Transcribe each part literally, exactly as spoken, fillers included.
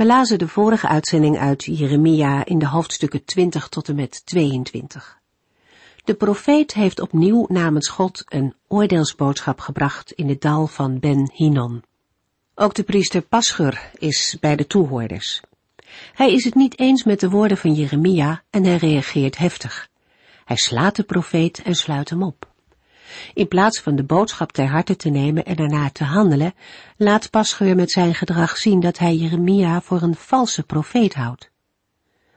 We lazen de vorige uitzending uit Jeremia in de hoofdstukken twintig tot en met tweeëntwintig. De profeet heeft opnieuw namens God een oordeelsboodschap gebracht in het dal van Ben-Hinon. Ook de priester Paschur is bij de toehoorders. Hij is het niet eens met de woorden van Jeremia en hij reageert heftig. Hij slaat de profeet en sluit hem op. In plaats van de boodschap ter harte te nemen en daarna te handelen, laat Paschur met zijn gedrag zien dat hij Jeremia voor een valse profeet houdt.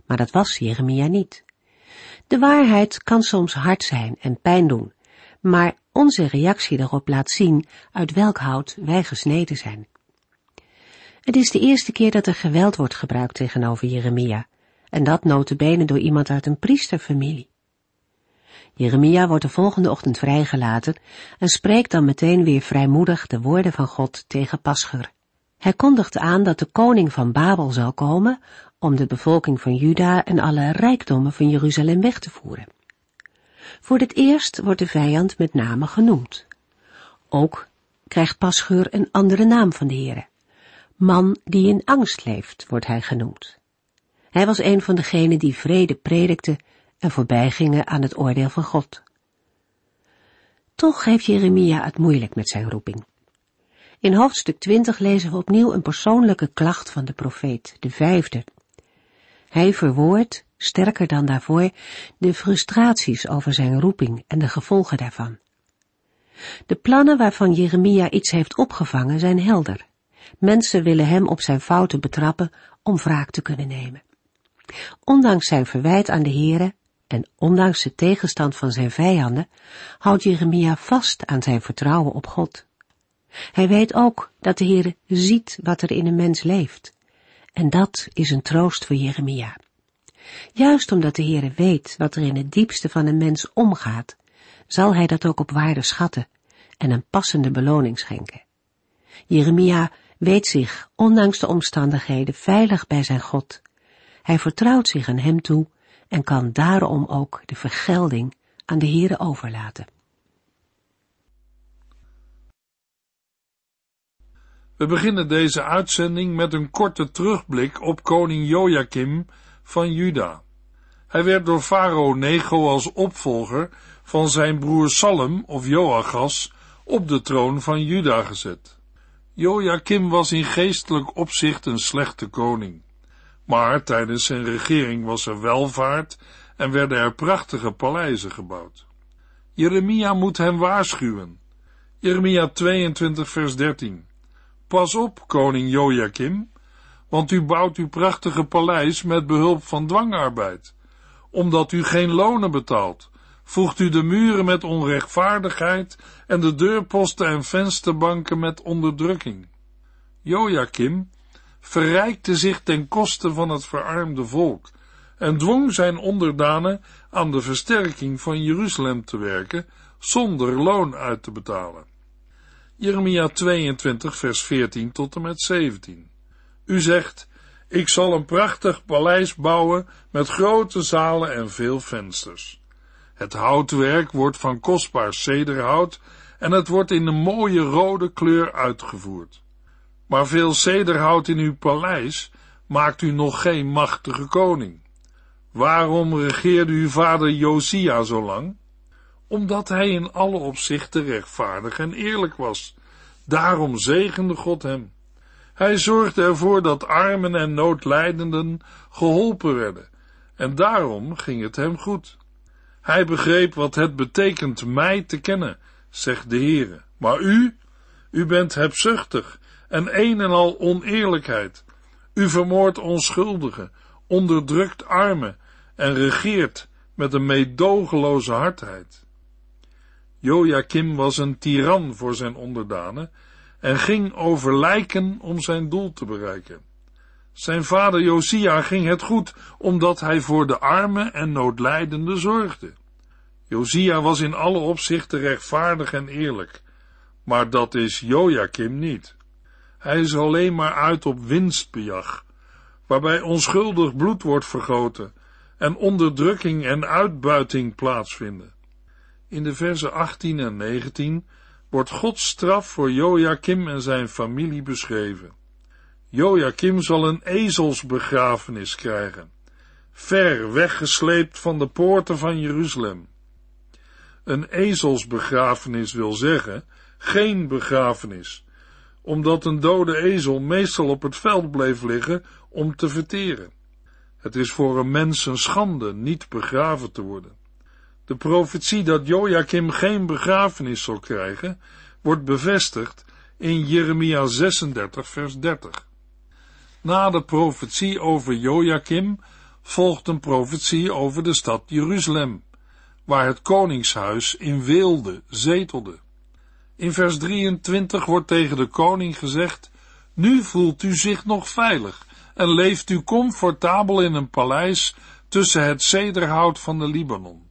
Maar dat was Jeremia niet. De waarheid kan soms hard zijn en pijn doen, maar onze reactie daarop laat zien uit welk hout wij gesneden zijn. Het is de eerste keer dat er geweld wordt gebruikt tegenover Jeremia, en dat nota bene door iemand uit een priesterfamilie. Jeremia wordt de volgende ochtend vrijgelaten en spreekt dan meteen weer vrijmoedig de woorden van God tegen Paschur. Hij kondigt aan dat de koning van Babel zal komen om de bevolking van Juda en alle rijkdommen van Jeruzalem weg te voeren. Voor het eerst wordt de vijand met name genoemd. Ook krijgt Paschur een andere naam van de Heere. Man die in angst leeft, wordt hij genoemd. Hij was een van degenen die vrede predikte en voorbij gingen aan het oordeel van God. Toch heeft Jeremia het moeilijk met zijn roeping. In hoofdstuk twintig lezen we opnieuw een persoonlijke klacht van de profeet, de vijfde. Hij verwoordt, sterker dan daarvoor, de frustraties over zijn roeping en de gevolgen daarvan. De plannen waarvan Jeremia iets heeft opgevangen zijn helder. Mensen willen hem op zijn fouten betrappen om wraak te kunnen nemen. Ondanks zijn verwijt aan de Heere en ondanks de tegenstand van zijn vijanden, houdt Jeremia vast aan zijn vertrouwen op God. Hij weet ook dat de Heere ziet wat er in een mens leeft. En dat is een troost voor Jeremia. Juist omdat de Heere weet wat er in het diepste van een mens omgaat, zal hij dat ook op waarde schatten en een passende beloning schenken. Jeremia weet zich, ondanks de omstandigheden, veilig bij zijn God. Hij vertrouwt zich aan hem toe en kan daarom ook de vergelding aan de Heere overlaten. We beginnen deze uitzending met een korte terugblik op koning Jojakim van Juda. Hij werd door Farao Necho als opvolger van zijn broer Sallum of Joachas op de troon van Juda gezet. Jojakim was in geestelijk opzicht een slechte koning. Maar tijdens zijn regering was er welvaart en werden er prachtige paleizen gebouwd. Jeremia moet hem waarschuwen. Jeremia tweeëntwintig vers dertien. Pas op, koning Jojakim, want u bouwt uw prachtige paleis met behulp van dwangarbeid. Omdat u geen lonen betaalt, voegt u de muren met onrechtvaardigheid en de deurposten en vensterbanken met onderdrukking. Jojakim verrijkte zich ten koste van het verarmde volk en dwong zijn onderdanen aan de versterking van Jeruzalem te werken, zonder loon uit te betalen. Jeremia tweeëntwintig vers veertien tot en met zeventien. U zegt, ik zal een prachtig paleis bouwen met grote zalen en veel vensters. Het houtwerk wordt van kostbaar cederhout en het wordt in een mooie rode kleur uitgevoerd. Maar veel cederhout in uw paleis maakt u nog geen machtige koning. Waarom regeerde uw vader Josia zo lang? Omdat hij in alle opzichten rechtvaardig en eerlijk was. Daarom zegende God hem. Hij zorgde ervoor dat armen en noodlijdenden geholpen werden, en daarom ging het hem goed. Hij begreep wat het betekent mij te kennen, zegt de Heere. Maar u, u bent hebzuchtig en een en al oneerlijkheid. U vermoordt onschuldigen, onderdrukt armen en regeert met een meedogenloze hardheid. Jojakim was een tiran voor zijn onderdanen en ging over lijken om zijn doel te bereiken. Zijn vader Josia ging het goed, omdat hij voor de armen en noodlijdenden zorgde. Josia was in alle opzichten rechtvaardig en eerlijk, maar dat is Jojakim niet. Hij is alleen maar uit op winstbejag, waarbij onschuldig bloed wordt vergoten en onderdrukking en uitbuiting plaatsvinden. In de verzen achttien en negentien wordt Gods straf voor Jojakim en zijn familie beschreven. Jojakim zal een ezelsbegrafenis krijgen, ver weggesleept van de poorten van Jeruzalem. Een ezelsbegrafenis wil zeggen, geen begrafenis, omdat een dode ezel meestal op het veld bleef liggen om te verteren. Het is voor een mens een schande niet begraven te worden. De profetie dat Jojakim geen begrafenis zal krijgen, wordt bevestigd in Jeremia zesendertig, vers dertig. Na de profetie over Jojakim volgt een profetie over de stad Jeruzalem, waar het koningshuis in weelde zetelde. In vers drieëntwintig wordt tegen de koning gezegd, nu voelt u zich nog veilig en leeft u comfortabel in een paleis tussen het zederhout van de Libanon.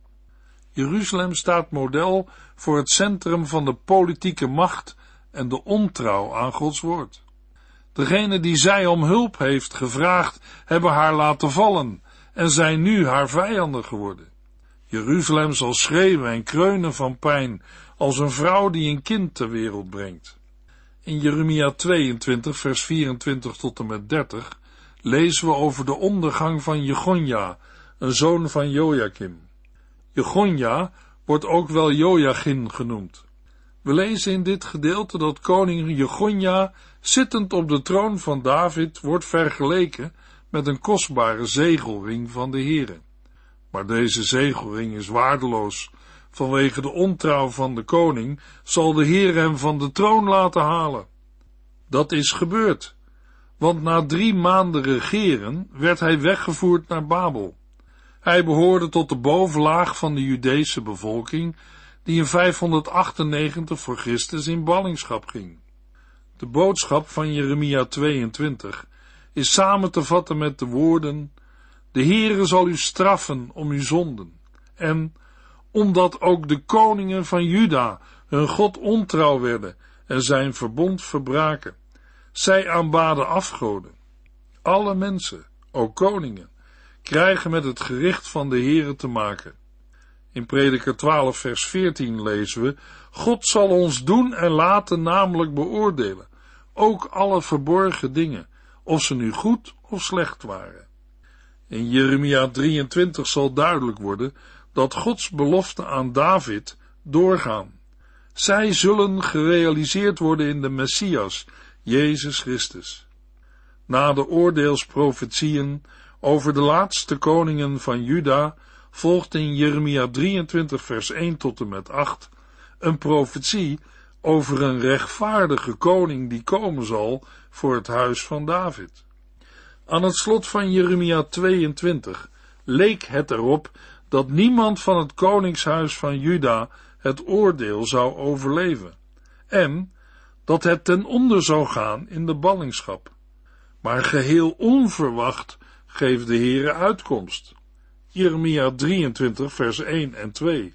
Jeruzalem staat model voor het centrum van de politieke macht en de ontrouw aan Gods woord. Degene die zij om hulp heeft gevraagd, hebben haar laten vallen en zijn nu haar vijanden geworden. Jeruzalem zal schreeuwen en kreunen van pijn, als een vrouw die een kind ter wereld brengt. In Jeremia tweeëntwintig, vers vierentwintig tot en met dertig, lezen we over de ondergang van Jechonja, een zoon van Jojakim. Jechonja wordt ook wel Jojagin genoemd. We lezen in dit gedeelte dat koning Jechonja, zittend op de troon van David, wordt vergeleken met een kostbare zegelring van de Here. Maar deze zegelring is waardeloos. Vanwege de ontrouw van de koning zal de Heer hem van de troon laten halen. Dat is gebeurd, want na drie maanden regeren werd hij weggevoerd naar Babel. Hij behoorde tot de bovenlaag van de Joodse bevolking, die in vijfhonderdachtennegentig voor Christus in ballingschap ging. De boodschap van Jeremia tweeëntwintig is samen te vatten met de woorden, de Heere zal u straffen om uw zonden, en omdat ook de koningen van Juda hun God ontrouw werden en zijn verbond verbraken. Zij aanbaden afgoden. Alle mensen, ook koningen, krijgen met het gericht van de Heere te maken. In Prediker twaalf vers veertien lezen we, God zal ons doen en laten namelijk beoordelen, ook alle verborgen dingen, of ze nu goed of slecht waren. In Jeremia drieëntwintig zal duidelijk worden, dat Gods beloften aan David doorgaan. Zij zullen gerealiseerd worden in de Messias, Jezus Christus. Na de oordeelsprofetieën over de laatste koningen van Juda volgt in Jeremia drieëntwintig vers één tot en met acht een profetie over een rechtvaardige koning die komen zal voor het huis van David. Aan het slot van Jeremia tweeëntwintig leek het erop dat niemand van het koningshuis van Juda het oordeel zou overleven, en dat het ten onder zou gaan in de ballingschap. Maar geheel onverwacht geeft de Heere uitkomst. Jeremia drieëntwintig, vers één en twee.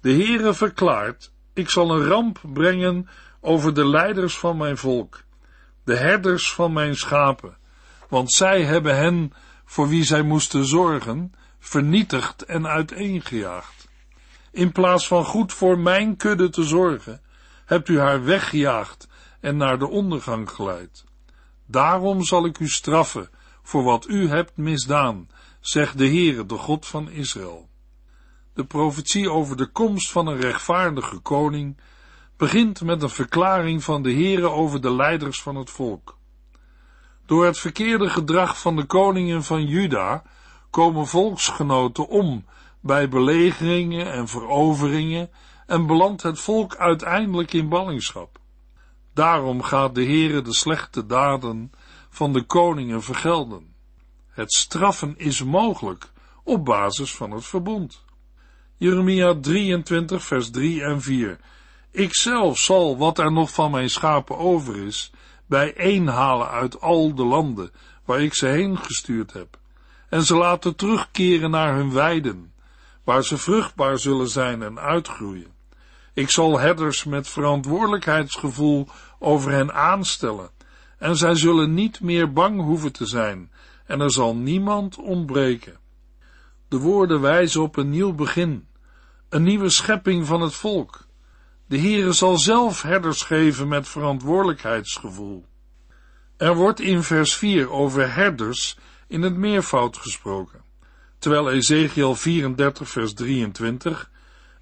De Heere verklaart, ik zal een ramp brengen over de leiders van mijn volk, de herders van mijn schapen, want zij hebben hen, voor wie zij moesten zorgen, vernietigd en uiteengejaagd. In plaats van goed voor mijn kudde te zorgen, hebt u haar weggejaagd en naar de ondergang geleid. Daarom zal ik u straffen voor wat u hebt misdaan, zegt de Heere, de God van Israël. De profetie over de komst van een rechtvaardige koning begint met een verklaring van de Heere over de leiders van het volk. Door het verkeerde gedrag van de koningen van Juda komen volksgenoten om bij belegeringen en veroveringen en belandt het volk uiteindelijk in ballingschap. Daarom gaat de Heere de slechte daden van de koningen vergelden. Het straffen is mogelijk op basis van het verbond. Jeremia drieëntwintig vers drie en vier. Ikzelf zal wat er nog van mijn schapen over is bijeenhalen uit al de landen waar ik ze heen gestuurd heb, en ze laten terugkeren naar hun weiden, waar ze vruchtbaar zullen zijn en uitgroeien. Ik zal herders met verantwoordelijkheidsgevoel over hen aanstellen, en zij zullen niet meer bang hoeven te zijn, en er zal niemand ontbreken. De woorden wijzen op een nieuw begin, een nieuwe schepping van het volk. De Heere zal zelf herders geven met verantwoordelijkheidsgevoel. Er wordt in vers vier over herders in het meervoud gesproken, terwijl Ezechiël vierendertig vers drieëntwintig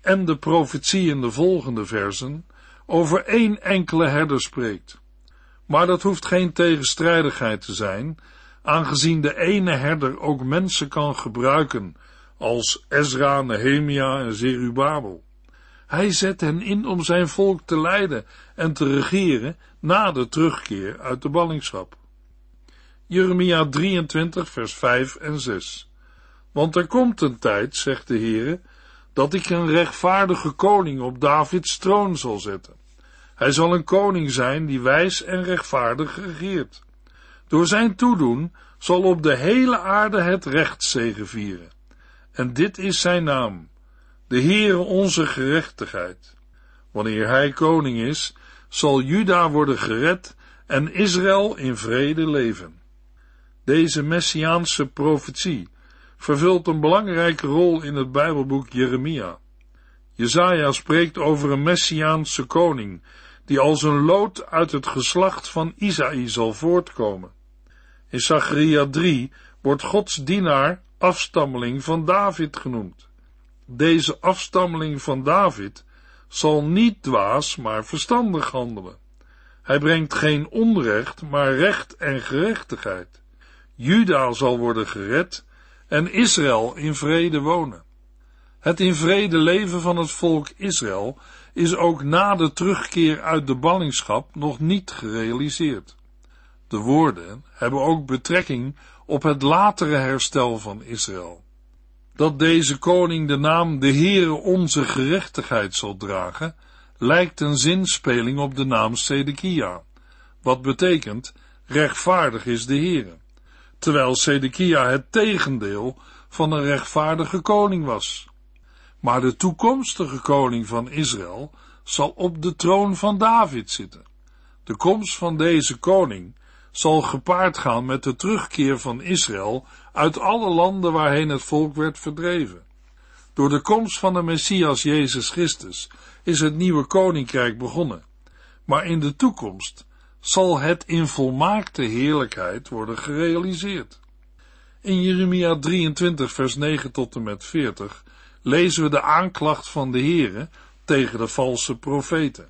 en de profetie in de volgende versen over één enkele herder spreekt. Maar dat hoeft geen tegenstrijdigheid te zijn, aangezien de ene herder ook mensen kan gebruiken, als Ezra, Nehemia en Zerubabel. Hij zet hen in om zijn volk te leiden en te regeren na de terugkeer uit de ballingschap. Jeremia drieëntwintig vers vijf en zes. Want er komt een tijd, zegt de Heere, dat ik een rechtvaardige koning op Davids troon zal zetten. Hij zal een koning zijn die wijs en rechtvaardig regeert. Door zijn toedoen zal op de hele aarde het recht zegevieren. En dit is zijn naam, de Heere onze gerechtigheid. Wanneer hij koning is, zal Juda worden gered en Israël in vrede leven. Deze messiaanse profetie vervult een belangrijke rol in het Bijbelboek Jeremia. Jesaja spreekt over een messiaanse koning, die als een lood uit het geslacht van Isaï zal voortkomen. In Zacharia drie wordt Gods dienaar afstammeling van David genoemd. Deze afstammeling van David zal niet dwaas, maar verstandig handelen. Hij brengt geen onrecht, maar recht en gerechtigheid. Juda zal worden gered en Israël in vrede wonen. Het in vrede leven van het volk Israël is ook na de terugkeer uit de ballingschap nog niet gerealiseerd. De woorden hebben ook betrekking op het latere herstel van Israël. Dat deze koning de naam de Heere onze gerechtigheid zal dragen, lijkt een zinspeling op de naam Zedekia, wat betekent rechtvaardig is de Heere, terwijl Zedekia het tegendeel van een rechtvaardige koning was. Maar de toekomstige koning van Israël zal op de troon van David zitten. De komst van deze koning zal gepaard gaan met de terugkeer van Israël uit alle landen waarheen het volk werd verdreven. Door de komst van de Messias Jezus Christus is het nieuwe koninkrijk begonnen, maar in de toekomst zal het in volmaakte heerlijkheid worden gerealiseerd. In Jeremia drieëntwintig vers negen tot en met veertig lezen we de aanklacht van de Heere tegen de valse profeten.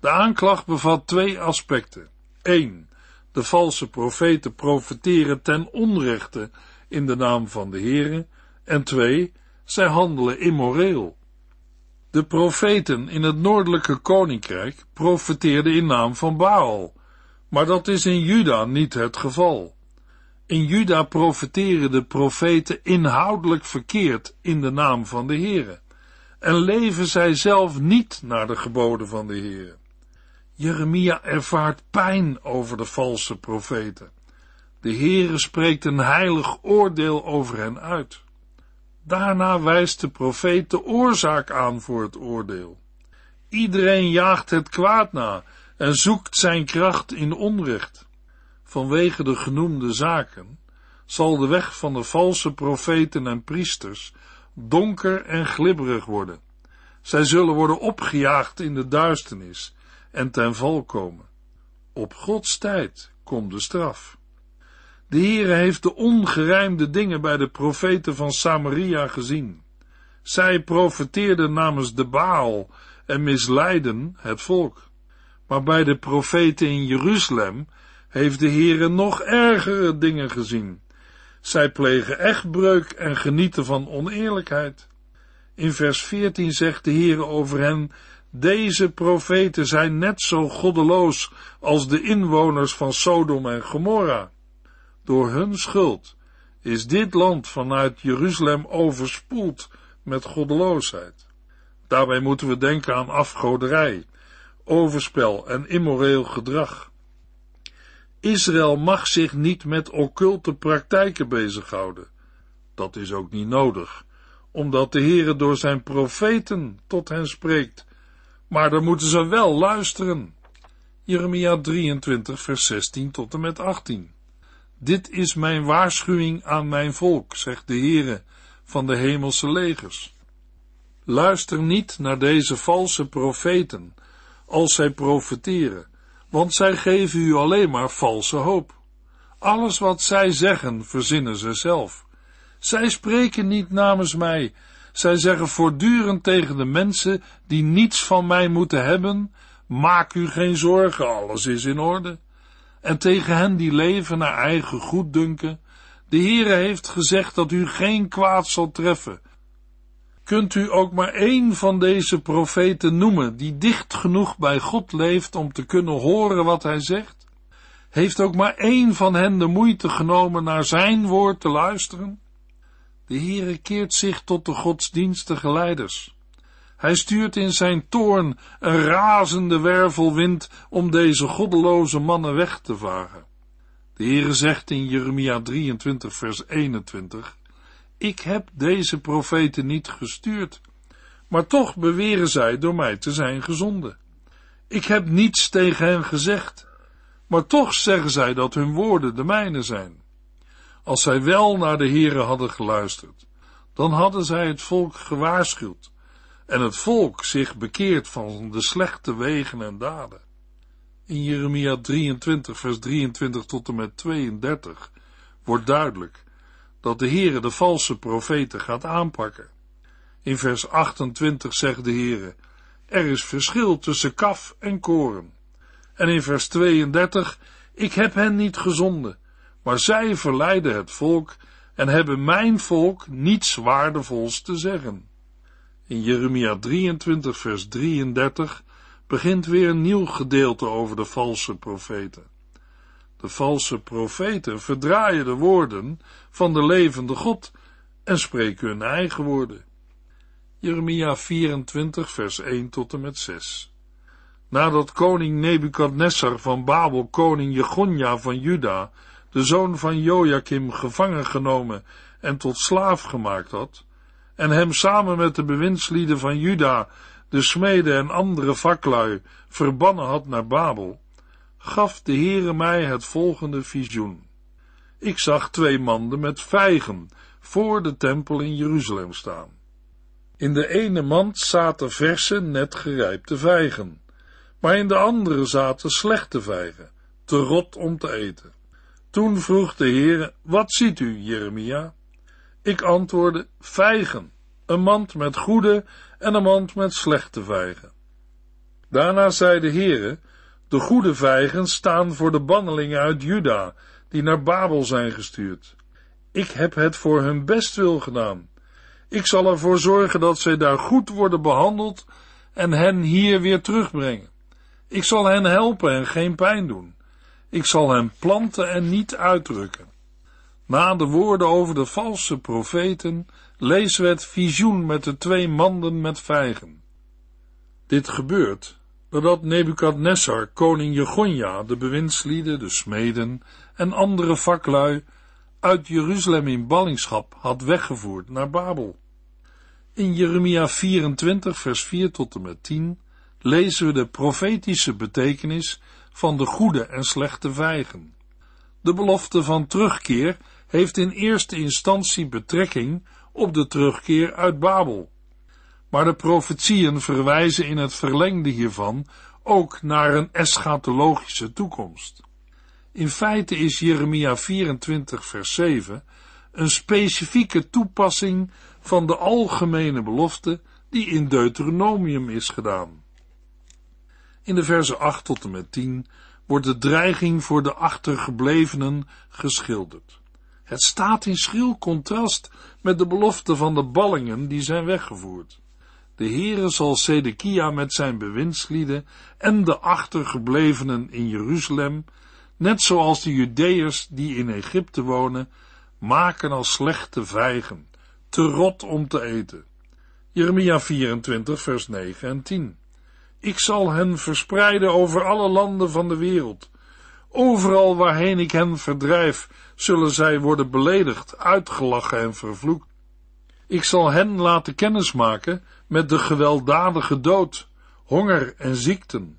De aanklacht bevat twee aspecten. één. De valse profeten profeteren ten onrechte in de naam van de Heere, en twee, zij handelen immoreel. De profeten in het noordelijke koninkrijk profeteerden in naam van Baal, maar dat is in Juda niet het geval. In Juda profeteren de profeten inhoudelijk verkeerd in de naam van de Heere, en leven zij zelf niet naar de geboden van de Heere. Jeremia ervaart pijn over de valse profeten. De Heere spreekt een heilig oordeel over hen uit. Daarna wijst de profeet de oorzaak aan voor het oordeel. Iedereen jaagt het kwaad na en zoekt zijn kracht in onrecht. Vanwege de genoemde zaken zal de weg van de valse profeten en priesters donker en glibberig worden. Zij zullen worden opgejaagd in de duisternis en ten val komen. Op Gods tijd komt de straf. De Heere heeft de ongerijmde dingen bij de profeten van Samaria gezien. Zij profeteerden namens de Baal en misleiden het volk. Maar bij de profeten in Jeruzalem heeft de Heere nog ergere dingen gezien. Zij plegen echtbreuk en genieten van oneerlijkheid. In vers veertien zegt de Heere over hen: deze profeten zijn net zo goddeloos als de inwoners van Sodom en Gomorra. Door hun schuld is dit land vanuit Jeruzalem overspoeld met goddeloosheid. Daarbij moeten we denken aan afgoderij, overspel en immoreel gedrag. Israël mag zich niet met occulte praktijken bezighouden. Dat is ook niet nodig, omdat de Heere door zijn profeten tot hen spreekt. Maar dan moeten ze wel luisteren. Jeremia drieëntwintig, vers zestien tot en met achttien. Dit is mijn waarschuwing aan mijn volk, zegt de Heere van de hemelse legers. Luister niet naar deze valse profeten, als zij profeteren, want zij geven u alleen maar valse hoop. Alles wat zij zeggen, verzinnen ze zelf. Zij spreken niet namens mij. Zij zeggen voortdurend tegen de mensen die niets van mij moeten hebben, maak u geen zorgen, alles is in orde. En tegen hen die leven naar eigen goeddunken, de Heere heeft gezegd dat u geen kwaad zal treffen. Kunt u ook maar één van deze profeten noemen, die dicht genoeg bij God leeft om te kunnen horen wat hij zegt? Heeft ook maar één van hen de moeite genomen naar zijn woord te luisteren? De Heere keert zich tot de godsdienstige leiders. Hij stuurt in zijn toorn een razende wervelwind om deze goddeloze mannen weg te vagen. De Heere zegt in Jeremia drieëntwintig, vers eenentwintig, ik heb deze profeten niet gestuurd, maar toch beweren zij door mij te zijn gezonden. Ik heb niets tegen hen gezegd, maar toch zeggen zij dat hun woorden de mijne zijn. Als zij wel naar de Heere hadden geluisterd, dan hadden zij het volk gewaarschuwd en het volk zich bekeerd van de slechte wegen en daden. In Jeremia drieëntwintig, vers drieëntwintig tot en met tweeëndertig wordt duidelijk dat de Heere de valse profeten gaat aanpakken. In vers achtentwintig zegt de Heere, er is verschil tussen kaf en koren. En in vers tweeëndertig, ik heb hen niet gezonden, maar zij verleiden het volk en hebben mijn volk niets waardevols te zeggen. In Jeremia drieëntwintig, vers drieëndertig, begint weer een nieuw gedeelte over de valse profeten. De valse profeten verdraaien de woorden van de levende God en spreken hun eigen woorden. Jeremia vierentwintig, vers één tot en met zes. Nadat koning Nebukadnessar van Babel koning Jechonja van Juda, de zoon van Jojakim, gevangen genomen en tot slaaf gemaakt had, en hem samen met de bewindslieden van Juda, de smeden en andere vaklui, verbannen had naar Babel, gaf de Heere mij het volgende visioen. Ik zag twee manden met vijgen voor de tempel in Jeruzalem staan. In de ene mand zaten verse, net gerijpte vijgen, maar in de andere zaten slechte vijgen, te rot om te eten. Toen vroeg de Heere, wat ziet u, Jeremia? Ik antwoordde, vijgen, een mand met goede en een mand met slechte vijgen. Daarna zei de Heere, de goede vijgen staan voor de bannelingen uit Juda, die naar Babel zijn gestuurd. Ik heb het voor hun bestwil gedaan. Ik zal ervoor zorgen dat zij daar goed worden behandeld en hen hier weer terugbrengen. Ik zal hen helpen en geen pijn doen. Ik zal hen planten en niet uitrukken. Na de woorden over de valse profeten lezen we het visioen met de twee manden met vijgen. Dit gebeurt doordat Nebukadnessar koning Jechonja, de bewindslieden, de smeden en andere vaklui uit Jeruzalem in ballingschap had weggevoerd naar Babel. In Jeremia vierentwintig, vers vier tot en met tien lezen we de profetische betekenis van de goede en slechte vijgen. De belofte van terugkeer heeft in eerste instantie betrekking op de terugkeer uit Babel. Maar de profetieën verwijzen in het verlengde hiervan ook naar een eschatologische toekomst. In feite is Jeremia vierentwintig, vers zeven een specifieke toepassing van de algemene belofte die in Deuteronomium is gedaan. In de verzen acht tot en met tien wordt de dreiging voor de achtergeblevenen geschilderd. Het staat in schril contrast met de belofte van de ballingen die zijn weggevoerd. De Heere zal Zedekia met zijn bewindslieden en de achtergeblevenen in Jeruzalem, net zoals de Judeërs die in Egypte wonen, maken als slechte vijgen, te rot om te eten. Jeremia vierentwintig, vers negen en tien. Ik zal hen verspreiden over alle landen van de wereld, Overal waarheen ik hen verdrijf, zullen zij worden beledigd, uitgelachen en vervloekt. Ik zal hen laten kennismaken met de gewelddadige dood, honger en ziekten,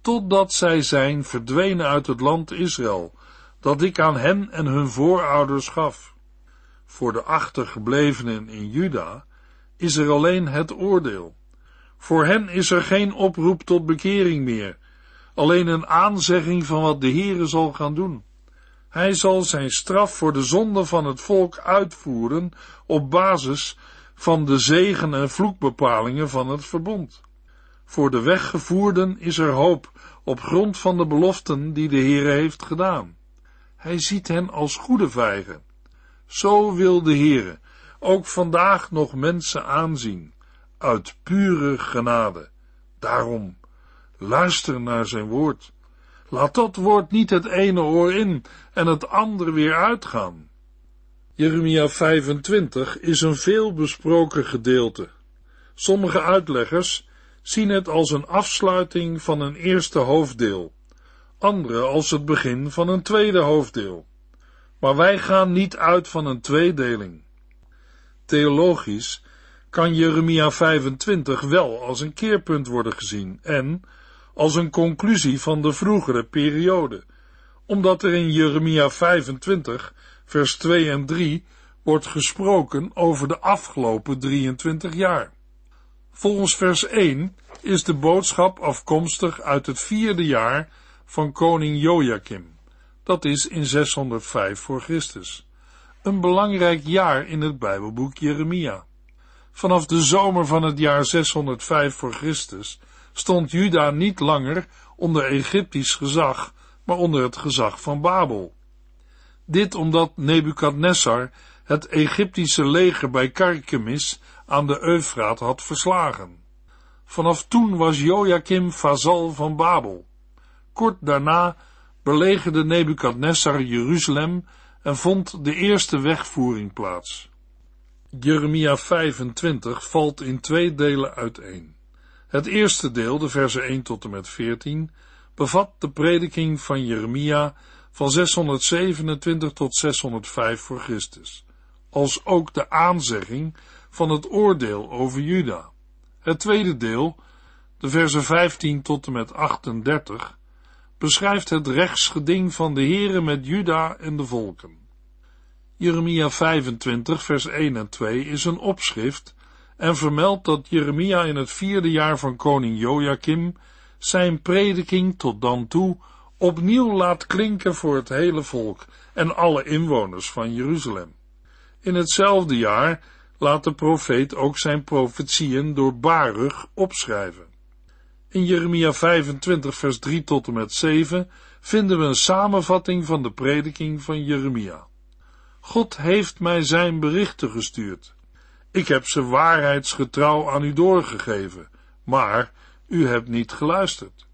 totdat zij zijn verdwenen uit het land Israël, dat ik aan hen en hun voorouders gaf. Voor de achtergeblevenen in Juda is er alleen het oordeel. Voor hen is er geen oproep tot bekering meer, alleen een aanzegging van wat de Heere zal gaan doen. Hij zal zijn straf voor de zonde van het volk uitvoeren op basis van de zegen- en vloekbepalingen van het verbond. Voor de weggevoerden is er hoop op grond van de beloften die de Heere heeft gedaan. Hij ziet hen als goede vijgen. Zo wil de Heere ook vandaag nog mensen aanzien, uit pure genade. Daarom, luister naar zijn woord. Laat dat woord niet het ene oor in en het andere weer uitgaan. Jeremia vijfentwintig is een veelbesproken gedeelte. Sommige uitleggers zien het als een afsluiting van een eerste hoofddeel, anderen als het begin van een tweede hoofddeel. Maar wij gaan niet uit van een tweedeling. Theologisch kan Jeremia vijfentwintig wel als een keerpunt worden gezien en als een conclusie van de vroegere periode, omdat er in Jeremia vijfentwintig, vers twee en drie, wordt gesproken over de afgelopen drieëntwintig jaar. Volgens vers één is de boodschap afkomstig uit het vierde jaar van koning Jojakim, dat is in zeshonderdvijf voor Christus, een belangrijk jaar in het Bijbelboek Jeremia. Vanaf de zomer van het jaar zeshonderdvijf voor Christus stond Juda niet langer onder Egyptisch gezag, maar onder het gezag van Babel. Dit omdat Nebukadnessar het Egyptische leger bij Karkemis aan de Eufraat had verslagen. Vanaf toen was Jojakim vazal van Babel. Kort daarna belegerde Nebukadnessar Jeruzalem en vond de eerste wegvoering plaats. Jeremia vijfentwintig valt in twee delen uiteen. Het eerste deel, de verzen één tot en met veertien, bevat de prediking van Jeremia van zeshonderdzevenentwintig tot zeshonderdvijf voor Christus, als ook de aanzegging van het oordeel over Juda. Het tweede deel, de verzen vijftien tot en met achtendertig, beschrijft het rechtsgeding van de Heere met Juda en de volken. Jeremia vijfentwintig, vers één en twee is een opschrift en vermeldt dat Jeremia in het vierde jaar van koning Jojakim zijn prediking tot dan toe opnieuw laat klinken voor het hele volk en alle inwoners van Jeruzalem. In hetzelfde jaar laat de profeet ook zijn profetieën door Baruch opschrijven. In Jeremia vijfentwintig, vers drie tot en met zeven vinden we een samenvatting van de prediking van Jeremia. God heeft mij zijn berichten gestuurd. Ik heb ze waarheidsgetrouw aan u doorgegeven, maar u hebt niet geluisterd.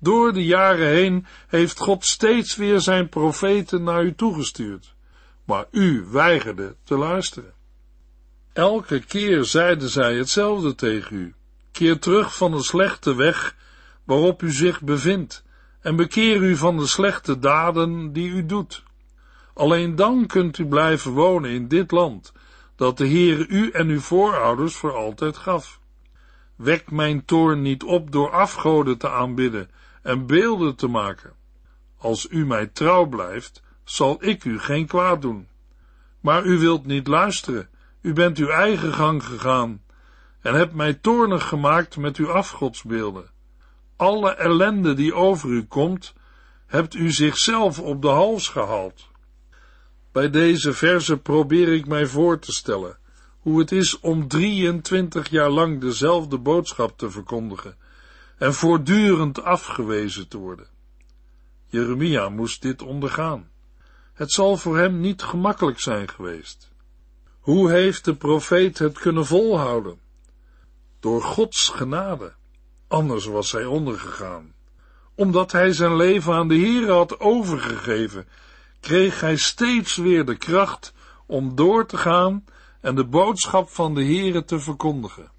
Door de jaren heen heeft God steeds weer zijn profeten naar u toegestuurd, maar u weigerde te luisteren. Elke keer zeiden zij hetzelfde tegen u. Keer terug van de slechte weg waarop u zich bevindt en bekeer u van de slechte daden die u doet. Alleen dan kunt u blijven wonen in dit land, dat de Heer u en uw voorouders voor altijd gaf. Wek mijn toorn niet op door afgoden te aanbidden en beelden te maken. Als u mij trouw blijft, zal ik u geen kwaad doen. Maar u wilt niet luisteren, u bent uw eigen gang gegaan en hebt mij toornig gemaakt met uw afgodsbeelden. Alle ellende die over u komt, hebt u zichzelf op de hals gehaald. Bij deze verse probeer ik mij voor te stellen hoe het is om drieëntwintig jaar lang dezelfde boodschap te verkondigen en voortdurend afgewezen te worden. Jeremia moest dit ondergaan. Het zal voor hem niet gemakkelijk zijn geweest. Hoe heeft de profeet het kunnen volhouden? Door Gods genade, anders was hij ondergegaan. Omdat hij zijn leven aan de Heere had overgegeven, kreeg hij steeds weer de kracht om door te gaan en de boodschap van de Heere te verkondigen.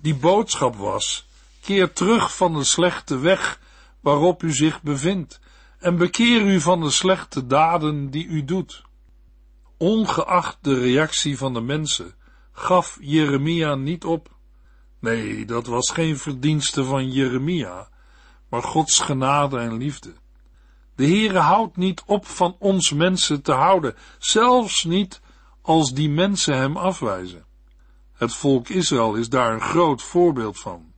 Die boodschap was, keer terug van de slechte weg waarop u zich bevindt en bekeer u van de slechte daden die u doet. Ongeacht de reactie van de mensen, gaf Jeremia niet op. Nee, dat was geen verdienste van Jeremia, maar Gods genade en liefde. De Heere houdt niet op van ons mensen te houden, zelfs niet als die mensen hem afwijzen. Het volk Israël is daar een groot voorbeeld van.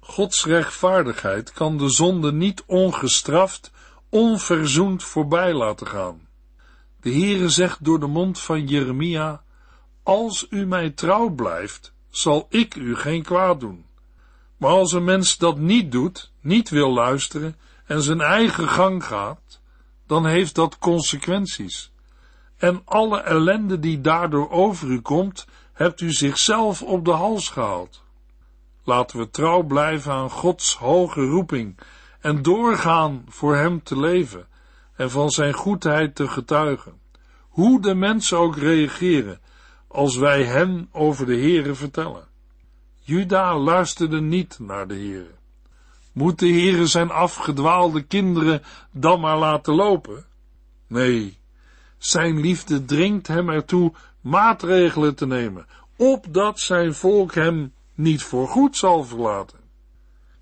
Gods rechtvaardigheid kan de zonde niet ongestraft, onverzoend voorbij laten gaan. De Heere zegt door de mond van Jeremia, als u mij trouw blijft, zal ik u geen kwaad doen. Maar als een mens dat niet doet, niet wil luisteren en zijn eigen gang gaat, dan heeft dat consequenties. En alle ellende die daardoor over u komt, hebt u zichzelf op de hals gehaald. Laten we trouw blijven aan Gods hoge roeping en doorgaan voor hem te leven en van zijn goedheid te getuigen, hoe de mensen ook reageren als wij hen over de Heere vertellen. Juda luisterde niet naar de Heere. Moet de Heere zijn afgedwaalde kinderen dan maar laten lopen? Nee, zijn liefde dringt hem ertoe maatregelen te nemen, opdat zijn volk hem niet voorgoed zal verlaten.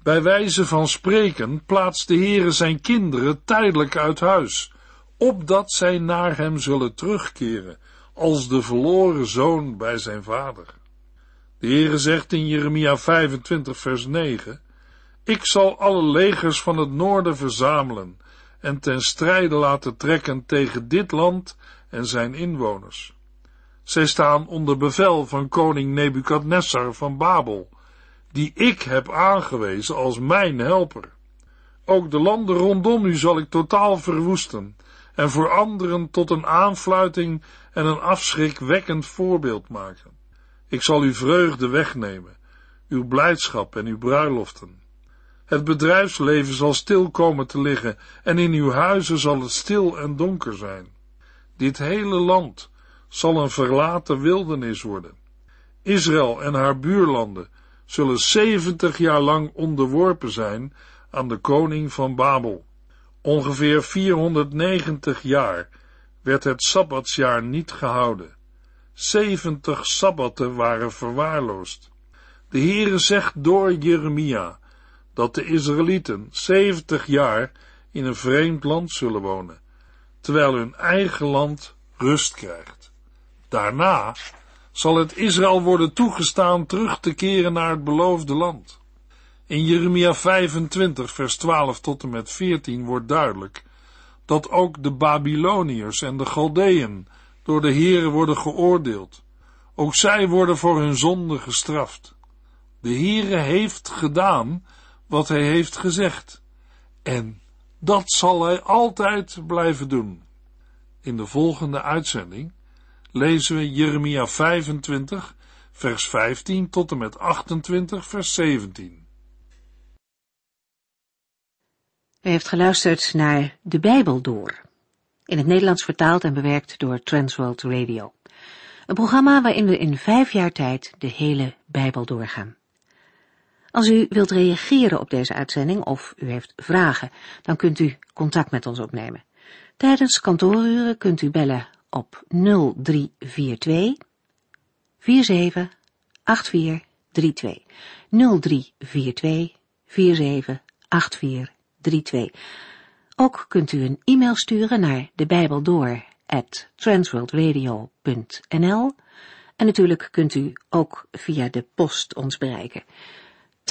Bij wijze van spreken plaatst de Heere zijn kinderen tijdelijk uit huis, opdat zij naar hem zullen terugkeren, als de verloren zoon bij zijn vader. De Heere zegt in Jeremia vijfentwintig vers negen, ik zal alle legers van het noorden verzamelen en ten strijde laten trekken tegen dit land en zijn inwoners. Zij staan onder bevel van koning Nebukadnessar van Babel, die ik heb aangewezen als mijn helper. Ook de landen rondom u zal ik totaal verwoesten en voor anderen tot een aanfluiting en een afschrikwekkend voorbeeld maken. Ik zal uw vreugde wegnemen, uw blijdschap en uw bruiloften. Het bedrijfsleven zal stil komen te liggen en in uw huizen zal het stil en donker zijn. Dit hele land zal een verlaten wildernis worden. Israël en haar buurlanden zullen zeventig jaar lang onderworpen zijn aan de koning van Babel. Ongeveer vierhonderdnegentig jaar werd het Sabbatsjaar niet gehouden. zeventig Sabbatten waren verwaarloosd. De Heere zegt door Jeremia dat de Israëlieten zeventig jaar in een vreemd land zullen wonen, terwijl hun eigen land rust krijgt. Daarna zal het Israël worden toegestaan terug te keren naar het beloofde land. In Jeremia vijfentwintig, vers twaalf tot en met veertien wordt duidelijk dat ook de Babyloniërs en de Chaldeeën door de Heere worden geoordeeld. Ook zij worden voor hun zonde gestraft. De Heere heeft gedaan wat hij heeft gezegd, en dat zal hij altijd blijven doen. In de volgende uitzending lezen we Jeremia vijfentwintig, vers vijftien tot en met achtentwintig, vers zeventien. U heeft geluisterd naar De Bijbel Door, in het Nederlands vertaald en bewerkt door Transworld Radio. Een programma waarin we in vijf jaar tijd de hele Bijbel doorgaan. Als u wilt reageren op deze uitzending of u heeft vragen, dan kunt u contact met ons opnemen. Tijdens kantooruren kunt u bellen op nul drie vier twee, vier zeven acht vier drie twee. nul drie vier twee, vier zeven acht vier drie twee. Ook kunt u een e-mail sturen naar de bijbel door apenstaartje transworldradio punt n l en natuurlijk kunt u ook via de post ons bereiken. T